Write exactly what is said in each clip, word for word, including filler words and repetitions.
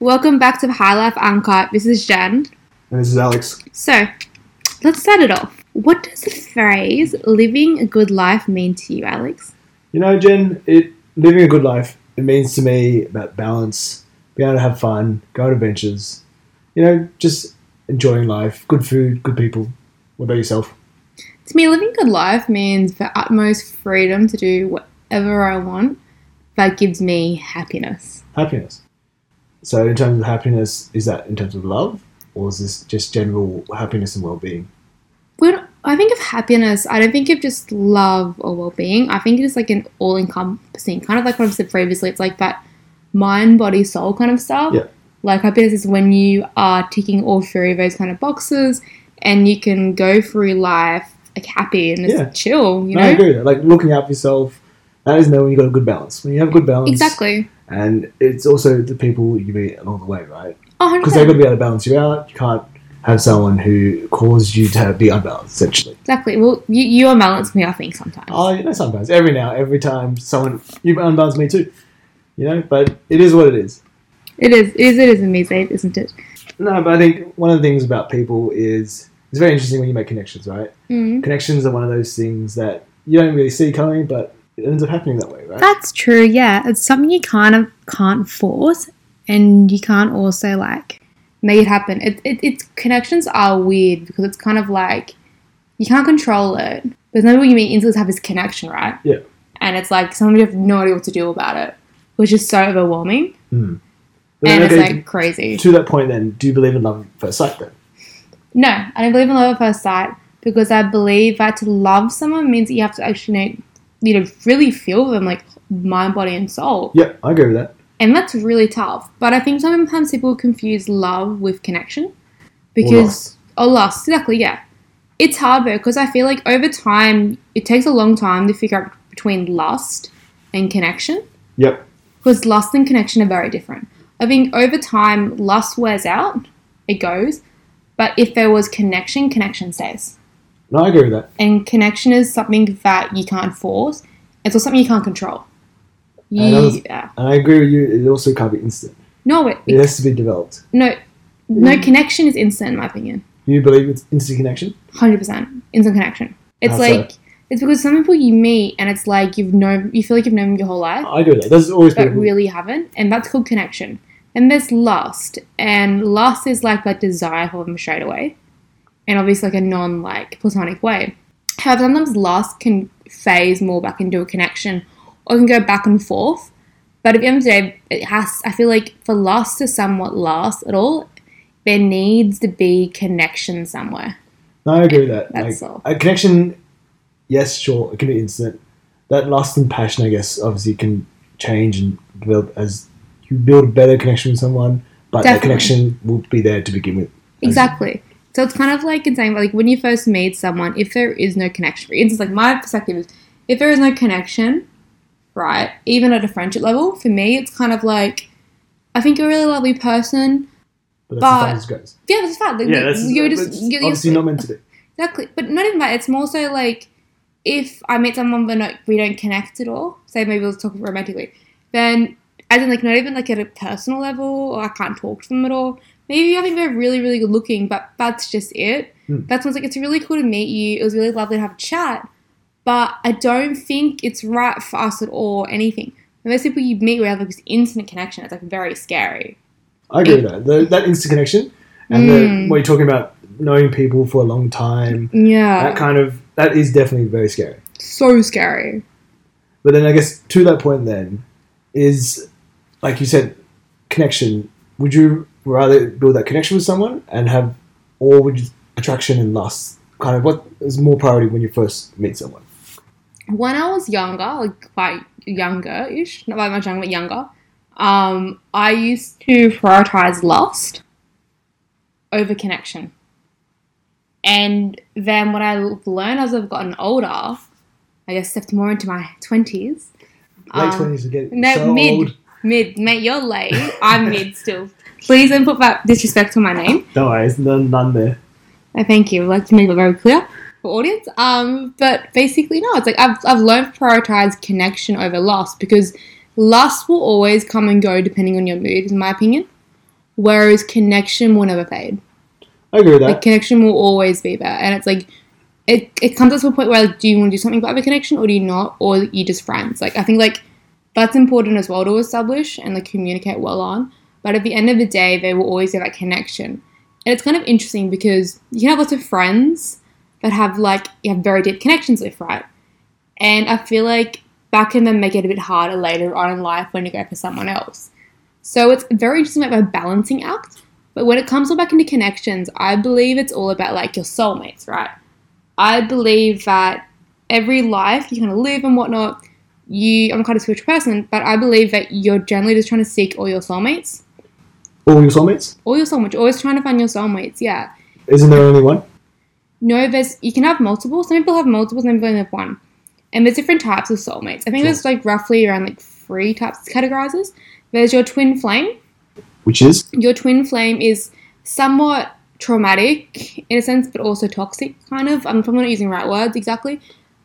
Welcome back to High Life Uncut. This is Jen. And this is Alex. So, let's start it off. What does the phrase living a good life mean to you, Alex? You know, Jen, it living a good life, it means to me about balance, being able to have fun, go on adventures, you know, just enjoying life, good food, good people. What about yourself? To me, living a good life means the utmost freedom to do whatever I want. That gives me happiness. Happiness. So in terms of happiness, is that in terms of love, or is this just general happiness and well-being? When I think of happiness, I don't think of just love or well-being. I think it is like an all-encompassing, kind of like what I've said previously. It's like that mind, body, soul kind of stuff. Yeah. Like happiness is when you are ticking all three of those kind of boxes and you can go through life like happy and yeah. It's chill, you no, know? I agree. Like looking out for yourself, that is knowing you've got a good balance. When you have a good balance. Exactly. And it's also the people you meet along the way, right? Oh, because they've got to be able to balance you out. You can't have someone who caused you to be unbalanced, essentially. Exactly. Well, you, you unbalance me, I think, sometimes. Oh, you know, sometimes. Every now, every time someone, you unbalance me too. You know, but it is what it is. It is. It is, it is in these days, isn't it? No, but I think one of the things about people is, it's very interesting when you make connections, right? Mm. Connections are one of those things that you don't really see coming, but it ends up happening that way, right? That's true, yeah. It's something you kind of can't force, and you can't also, like, make it happen. It, it, it's connections are weird because it's kind of like you can't control it. There's no way you meet instantly have this connection, right? Yeah. And it's like some of you have no idea what to do about it, which is so overwhelming. Mm. And it's, like, crazy. To that point, then, do you believe in love at first sight, then? No, I don't believe in love at first sight because I believe that to love someone means that you have to actually know, you know, really feel them, like mind, body, and soul. Yeah, I agree with that. And that's really tough. But I think sometimes people confuse love with connection because, or loss, exactly, yeah. It's hard though because I feel like over time, it takes a long time to figure out between lust and connection. Yep. Because lust and connection are very different. I think over time, lust wears out, it goes. But if there was connection, connection stays. No, I agree with that. And connection is something that you can't force. It's also something you can't control. You, and, I was, yeah. and I agree with you. It also can't be instant. No, it, it has to be developed. No, no mm. connection is instant, in my opinion. You believe it's instant connection? one hundred percent instant connection. It's How like so? It's because some people you meet and it's like you've known, you feel like you've known them your whole life. I do that. That's always but beautiful. Really haven't, and that's called connection. And there's lust, and lust is like that desire for them straight away. And obviously, like a non like platonic way. However, sometimes lust can phase more back into a connection, or it can go back and forth. But at the end of the day, it has. I feel like for lust to somewhat last at all, there needs to be connection somewhere. No, I agree with that. That's like, all. A connection, yes, sure, it can be instant. That lust and passion, I guess, obviously can change and build as you build a better connection with someone. But Definitely. That connection will be there to begin with. Exactly. So it's kind of like insane, like when you first meet someone, if there is no connection, for instance, like my perspective is, if there is no connection, right, even at a friendship level, for me, it's kind of like, I think you're a really lovely person, but... That's but goes. Yeah, that's fine. Like, yeah, that's you're just, just, you're obviously you're, not meant to be. Exactly. But not even that, it's more so like, if I meet someone but not, we don't connect at all, say maybe we'll talk romantically, then, as in like, not even like at a personal level, or I can't talk to them at all, maybe I think they're really, really good looking, but that's just it. Mm. That's when it's like, it's really cool to meet you. It was really lovely to have a chat, but I don't think it's right for us at all or anything. The most people you meet with have like this instant connection. It's like very scary. I agree it, with that. The, that instant connection and mm. the, what you're talking about, knowing people for a long time. Yeah. That kind of, that is definitely very scary. So scary. But then I guess to that point then is, like you said, connection. Would you rather build that connection with someone and have, or would you, attraction and lust? Kind of what is more priority when you first meet someone? When I was younger, like quite younger-ish, not that much younger, but younger, um, I used to prioritize lust over connection. And then when I learned as I've gotten older, I guess stepped more into my twenties. Late twenties um, again. No, so mid. Old. Mid, mate, you're late. I'm mid still. Please don't put that disrespect on my name. Don't worry, there's none, none there. Oh, thank you. I'd like to make it very clear for audience. Um, but basically, no, it's like I've I've learned to prioritize connection over lust because lust will always come and go depending on your mood, in my opinion. whereas connection will never fade. I agree with that. Like, connection will always be there. And it's like, it it comes up to a point where, like, do you want to do something about the connection or do you not? Or you're just friends. Like, I think, like, that's important as well to establish and, like, communicate well on. But at the end of the day, they will always have that connection. And it's kind of interesting because you can have lots of friends that have, like, you have very deep connections with, right? And I feel like that can then make it a bit harder later on in life when you go for someone else. So it's very interesting, like, a balancing act. But when it comes all back into connections, I believe it's all about, like, your soulmates, right? I believe that every life you kind of live and whatnot, you, I'm kind of a spiritual person, but I believe that you're generally just trying to seek all your soulmates. All your soulmates? All your soulmates. You're always trying to find your soulmates, yeah. Isn't there only one? No, there's, you can have multiple. Some people have multiple, some people only have one. And there's different types of soulmates. I think sure. There's, like, roughly around, like, three types of categorizers. There's your twin flame. Which is? Your twin flame is somewhat traumatic in a sense, but also toxic, kind of. I'm probably not using the right words exactly.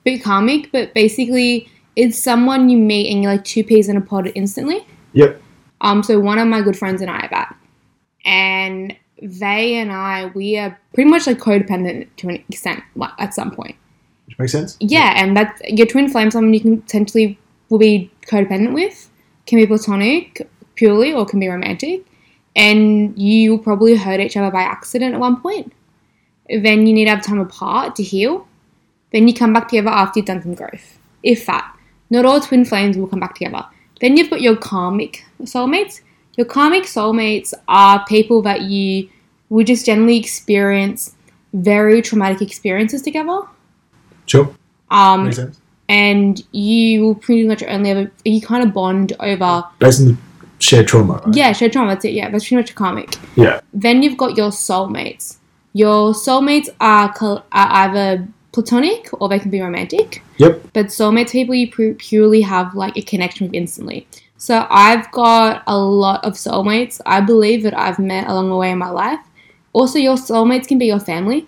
Bit karmic, but basically it's someone you meet and you're like two peas in a pod instantly. Yep. Um. So one of my good friends and I are that. And they and I, we are pretty much like codependent to an extent at some point. Which makes sense. Yeah, yeah. And that's, your twin flame, someone you can potentially will be codependent with, can be platonic purely or can be romantic. And you probably hurt each other by accident at one point. Then you need to have time apart to heal. Then you come back together after you've done some growth. If that. Not all twin flames will come back together. Then you've got your karmic soulmates. Your karmic soulmates are people that you will just generally experience very traumatic experiences together. Sure. Um, Makes sense. And you will pretty much only ever, you kind of bond over... Based on the shared trauma, right? Yeah, shared trauma, that's it, yeah. That's pretty much a karmic. Yeah. Then you've got your soulmates. Your soulmates are, are either platonic or they can be romantic. Yep. But soulmates, people you pu- purely have, like, a connection with instantly. So I've got a lot of soulmates, I believe, that I've met along the way in my life. Also, your soulmates can be your family.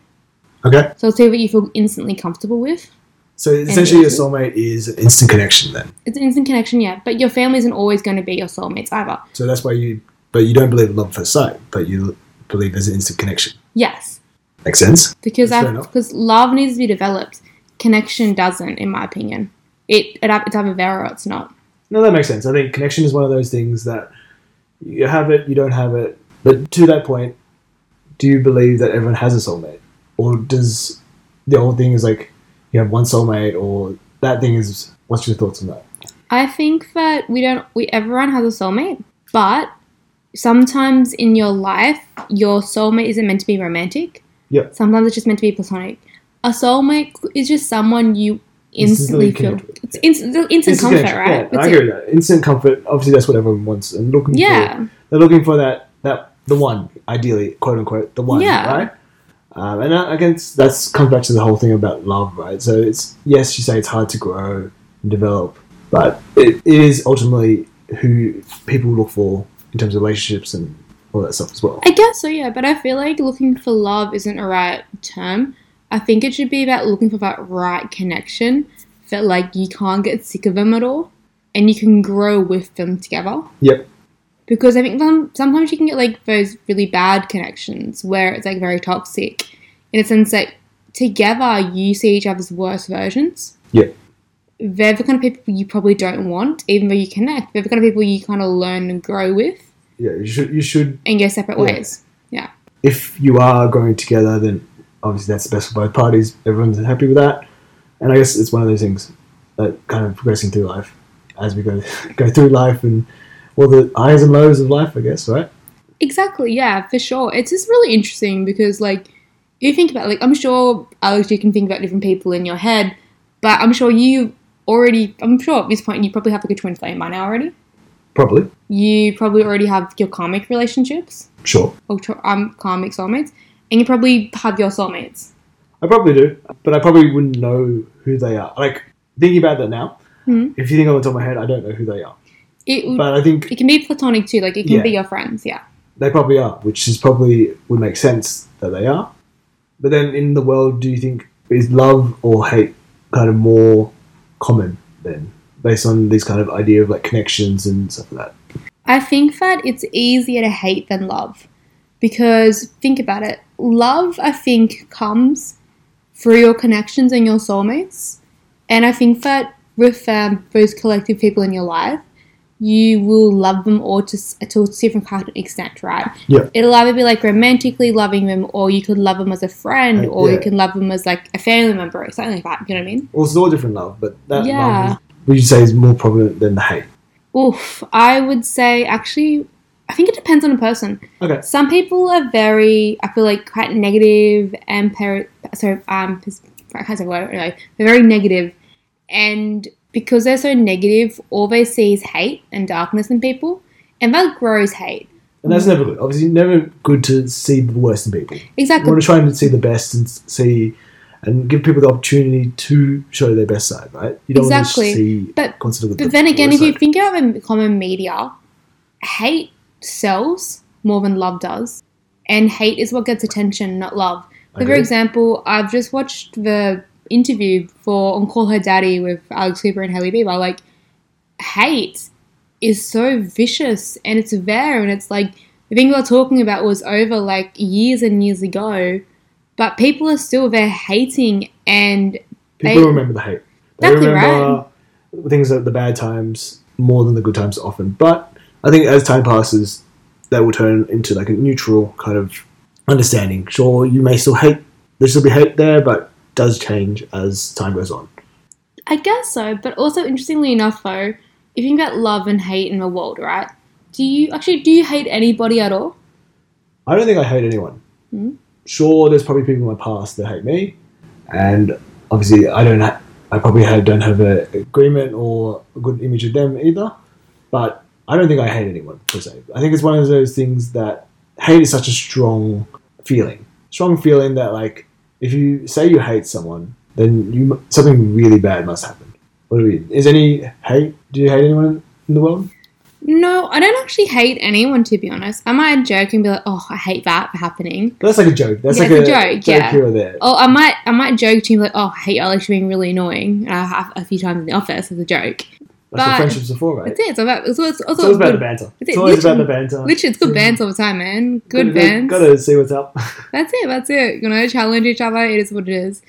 Okay. So it's people you feel instantly comfortable with. So essentially your soulmate is an instant connection then? It's an instant connection, yeah. But your family isn't always going to be your soulmates either. So that's why you... But you don't believe in love at first sight, but you believe there's an instant connection. Yes. Makes sense? Because I, because love needs to be developed. Connection doesn't, in my opinion. It, it It's either there or it's not. No, that makes sense. I think connection is one of those things that you have it, you don't have it. But to that point, do you believe that everyone has a soulmate? Or does the whole thing is like... You have one soulmate or that thing is... What's your thoughts on that? I think that we don't... We everyone has a soulmate, but sometimes in your life, your soulmate isn't meant to be romantic. Yeah. Sometimes it's just meant to be platonic. A soulmate is just someone you instantly feel... It's instant, instant, instant comfort, right? Yeah, I agree with that. Instant comfort. Obviously, that's what everyone wants. And looking yeah. for, they're looking for that, that... The one, ideally, quote unquote. The one, yeah. right? Um, and I guess that's comes back to the whole thing about love, right? So it's, yes, you say it's hard to grow and develop, but it, it is ultimately who people look for in terms of relationships and all that stuff as well. I guess so, yeah. But I feel like looking for love isn't a right term. I think it should be about looking for that right connection that, like, you can't get sick of them at all and you can grow with them together. Yep. Because I think sometimes you can get, like, those really bad connections where it's, like, very toxic in a sense that together you see each other's worst versions. Yeah. They're the kind of people you probably don't want, even though you connect. They're the kind of people you kind of learn and grow with. Yeah, you should... You should and go separate yeah. ways. Yeah. If you are growing together, then obviously that's best for both parties. Everyone's happy with that. And I guess it's one of those things that kind of progressing through life as we go go through life and... Well, the highs and lows of life, I guess, right? Exactly, yeah, for sure. It's just really interesting because, like, you think about, like, I'm sure, Alex, you can think about different people in your head, but I'm sure you already, I'm sure at this point you probably have, like, a twin flame by now already. Probably. You probably already have your karmic relationships. Sure. Or um, karmic soulmates. And you probably have your soulmates. I probably do, but I probably wouldn't know who they are. Like, thinking about that now, mm-hmm. if you think on the top of my head, I don't know who they are. It, but I think it can be platonic too, like it can yeah, be your friends, yeah. They probably are, which is probably would make sense that they are. But then in the world, do you think is love or hate kind of more common then, based on this kind of idea of like connections and stuff like that? I think that it's easier to hate than love, because think about it. Love, I think, comes through your connections and your soulmates. And I think that with um, those collective people in your life, you will love them all to, to a different kind of extent, right? Yeah. It'll either be like romantically loving them, or you could love them as a friend, uh, or yeah. you can love them as like a family member or something like that. You know what I mean? Well, it's all different love, but that yeah. love would you say is more prominent than the hate? Oof, I would say actually, I think it depends on the person. Okay. Some people are very, I feel like quite negative and per- sorry, um, I can't say word. Anyway, they're very negative, and because they're so negative, all they see is hate and darkness in people, and that grows hate. And that's never good. Obviously, never good to see the worst in people. Exactly. You want to try and see the best and see, and give people the opportunity to show their best side, right? You don't exactly. want to see but, consider the But then again, if side. you think about the common media, hate sells more than love does, and hate is what gets attention, not love. But for example, I've just watched the interview for on Call Her Daddy with Alex Cooper and Haley Bieber. Like, hate is so vicious, and it's there, and it's like the thing we were talking about was over like years and years ago, but people are still there hating, and people they, remember the hate. They exactly remember right. things like the bad times more than the good times often. But I think as time passes, that will turn into like a neutral kind of understanding. Sure, you may still hate, there still be hate there, but does change as time goes on. I guess so, but also interestingly enough though, if you think about love and hate in the world, right? Do you actually do you hate anybody at all? I don't think I hate anyone. Hmm? Sure, there's probably people in my past that hate me, and obviously I don't ha- I probably don't have an agreement or a good image of them either, but I don't think I hate anyone per se. I think it's one of those things that hate is such a strong feeling. Strong feeling that, like, if you say you hate someone, then you something really bad must happen. What do we? Is any hate? Do you hate anyone in the world? No, I don't actually hate anyone, to be honest. I might joke and be like, "Oh, I hate that happening." But that's like a joke. That's yeah, like it's a, a joke, joke yeah. here or there. Oh, I might, I might joke to him like, "Oh, I hate Alex, you're being really annoying," and I have a few times in the office as a joke. That's what friendships are for, right? It's it. It's, about, it's, it's, also it's always about good, the banter. It's, it's always about the banter. Literally, it's good banter all the time, man. Good banter. Gotta see what's up. That's it. That's it. You know, challenge each other. It is what it is.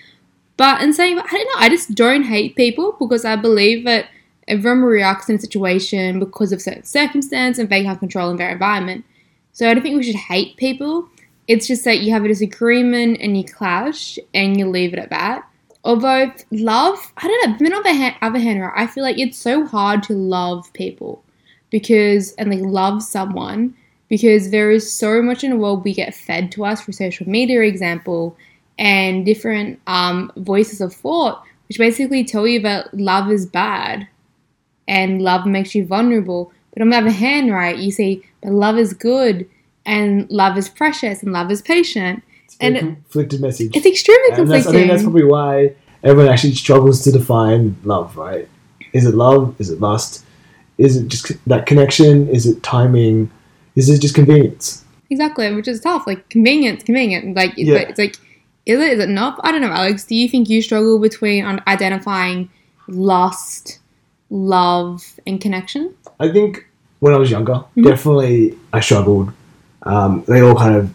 But in saying, I don't know. I just don't hate people because I believe that everyone reacts in a situation because of certain circumstance and they have control in their environment. So I don't think we should hate people. It's just that you have a disagreement and you clash and you leave it at that. Although love, I don't know, but on the other hand, right, I feel like it's so hard to love people because, and like love someone because there is so much in the world we get fed to us for social media example and different um, voices of thought, which basically tell you that love is bad and love makes you vulnerable. But on the other hand, right, you see that love is good and love is precious and love is patient. It's a conflicted message. It's extremely and conflicting. I think that's probably why everyone actually struggles to define love, right? Is it love? Is it lust? Is it just that connection? Is it timing? Is it just convenience? Exactly, which is tough. Like, convenience, convenient. Like, yeah. it's like, is it, is it not? I don't know, Alex. Do you think you struggle between identifying lust, love, and connection? I think when I was younger, mm-hmm. definitely I struggled. Um, they all kind of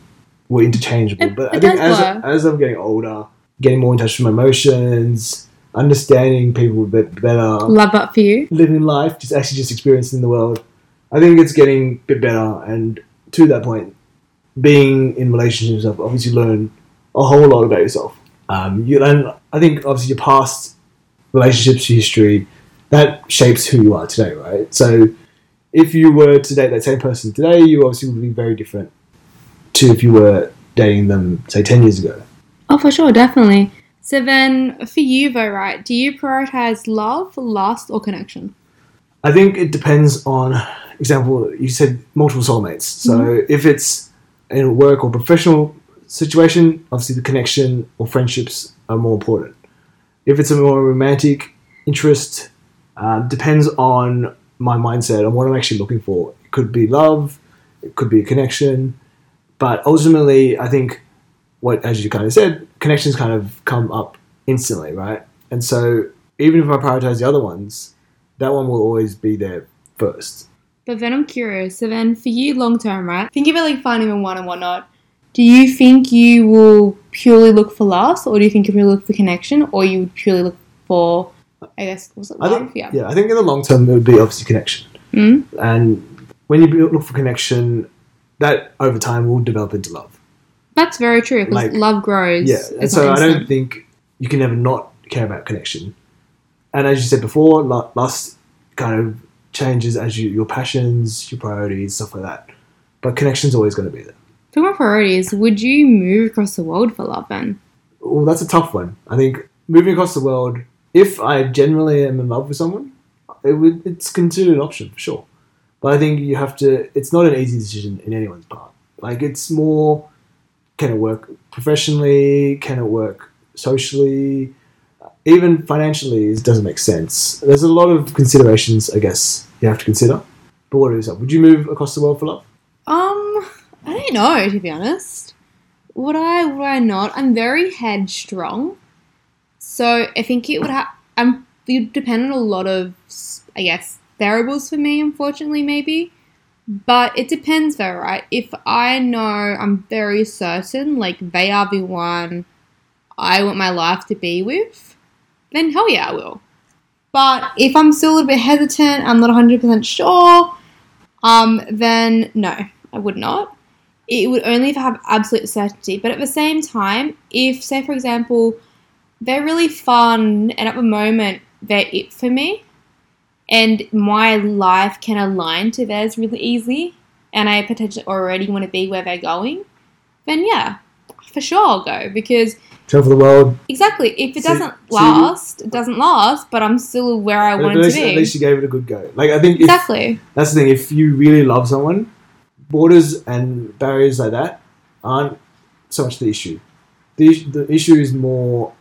were interchangeable, it, but I think as, as I'm getting older, getting more in touch with my emotions, understanding people a bit better, love up for you, living life, just actually just experiencing the world, I think it's getting a bit better. And to that point, being in relationships, I've obviously learned a whole lot about yourself. Um, you learn, I think, obviously your past relationships, history, that shapes who you are today, right? So if you were to date that same person today, you obviously would be very different to if you were dating them, say, ten years ago. Oh, for sure, definitely. So then, for you though, right, do you prioritise love, lust, or connection? I think it depends on, example, you said multiple soulmates. So mm-hmm. if it's in a work or professional situation, obviously the connection or friendships are more important. If it's a more romantic interest, uh, depends on my mindset and what I'm actually looking for. It could be love, it could be a connection. But ultimately, I think what, as you kind of said, connections kind of come up instantly, right? And so even if I prioritize the other ones, that one will always be there first. But then I'm curious, so then for you long term, right, think about like finding a one and whatnot, do you think you will purely look for laughs, or do you think you will look for connection, or you would purely look for, I guess, was it love? I think, yeah. yeah, I think in the long term it would be obviously connection. Mm-hmm. And when you look for connection, that over time will develop into love. That's very true, because like, love grows. Yeah, and so I don't think you can ever not care about connection. And as you said before, lust kind of changes as you, your passions, your priorities, stuff like that. But connection's always going to be there. Talking about priorities, would you move across the world for love then? Well, that's a tough one. I think moving across the world, if I generally am in love with someone, it would, it's considered an option for sure. But I think you have to, it's not an easy decision in anyone's part. Like it's more, can it work professionally? Can it work socially? Even financially, it doesn't make sense. There's a lot of considerations, I guess, you have to consider. But what is that? Would you move across the world for love? Um, I don't know, to be honest. Would I, would I not? I'm very headstrong. So I think it would have, um, you'd depend on a lot of, I guess, variables for me, unfortunately, maybe. But it depends though, right? If I know I'm very certain, like they are the one I want my life to be with, then hell yeah, I will. But if I'm still a little bit hesitant, I'm not one hundred percent sure, um, then no, I would not. It would only if I have absolute certainty. But at the same time, if, say, for example, they're really fun and at the moment they're it for me and my life can align to theirs really easily and I potentially already want to be where they're going, then yeah, for sure I'll go because... Travel the world. Exactly. If it doesn't see, last, see, it doesn't last, but I'm still where I wanted least, to be. At least you gave it a good go. Like I think if, exactly. That's the thing. If you really love someone, borders and barriers like that aren't so much the issue. The, the issue is more...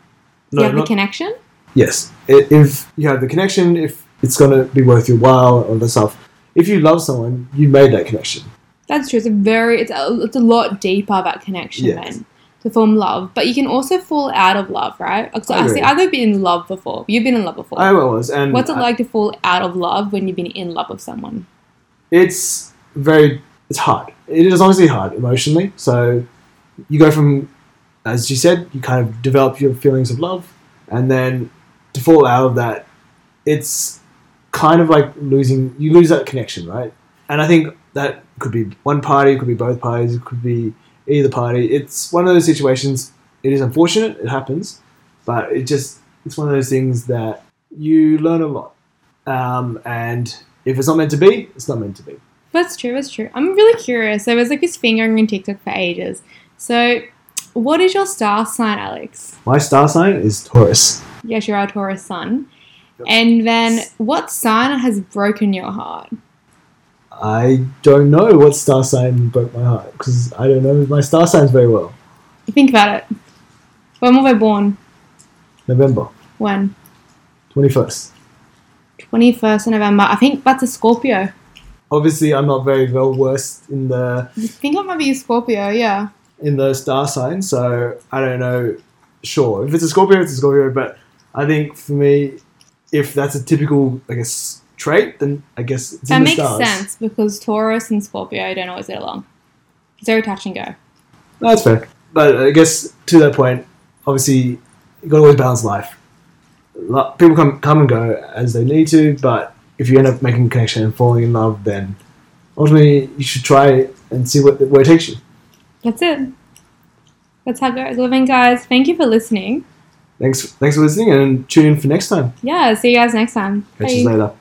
No, you have not, the connection? Yes. If you have the connection, if it's going to be worth your while, all that stuff. If you love someone, you made that connection. That's true. It's a very, it's a, it's a lot deeper, that connection, yes. Then, to form love. But you can also fall out of love, right? So I actually, I've been in love before. You've been in love before. I was. And what's it I, like to fall out of love when you've been in love with someone? It's very, it's hard. It is honestly hard emotionally. So you go from... As you said, you kind of develop your feelings of love, and then to fall out of that, it's kind of like losing, you lose that connection, right? And I think that could be one party, it could be both parties, it could be either party. It's one of those situations, it is unfortunate, it happens, but it just, it's one of those things that you learn a lot. Um, and if it's not meant to be, it's not meant to be. That's true, that's true. I'm really curious. There was like this thing on TikTok for ages. So... What is your star sign, Alex? My star sign is Taurus. Yes, you're a Taurus sun. Yep. And then what sign has broken your heart? I don't know what star sign broke my heart because I don't know my star signs very well. Think about it. When were I born? November. When? twenty-first. twenty-first of November. I think that's a Scorpio. Obviously, I'm not very well versed in the... I think I might be a Scorpio, yeah. In the star sign, so I don't know. Sure, if it's a Scorpio, it's a Scorpio. But I think for me, if that's a typical, I guess, trait, then I guess it's that in the stars. That makes sense because Taurus and Scorpio don't always get along. It's very touch and go. No, that's fair. But I guess to that point, obviously, you've got to always balance life. People come come and go as they need to, but if you end up making a connection and falling in love, then ultimately you should try and see what where it takes you. That's it. That's how it goes. Well then, guys, thank you for listening. Thanks, thanks for listening, and tune in for next time. Yeah, see you guys next time. Catch you later.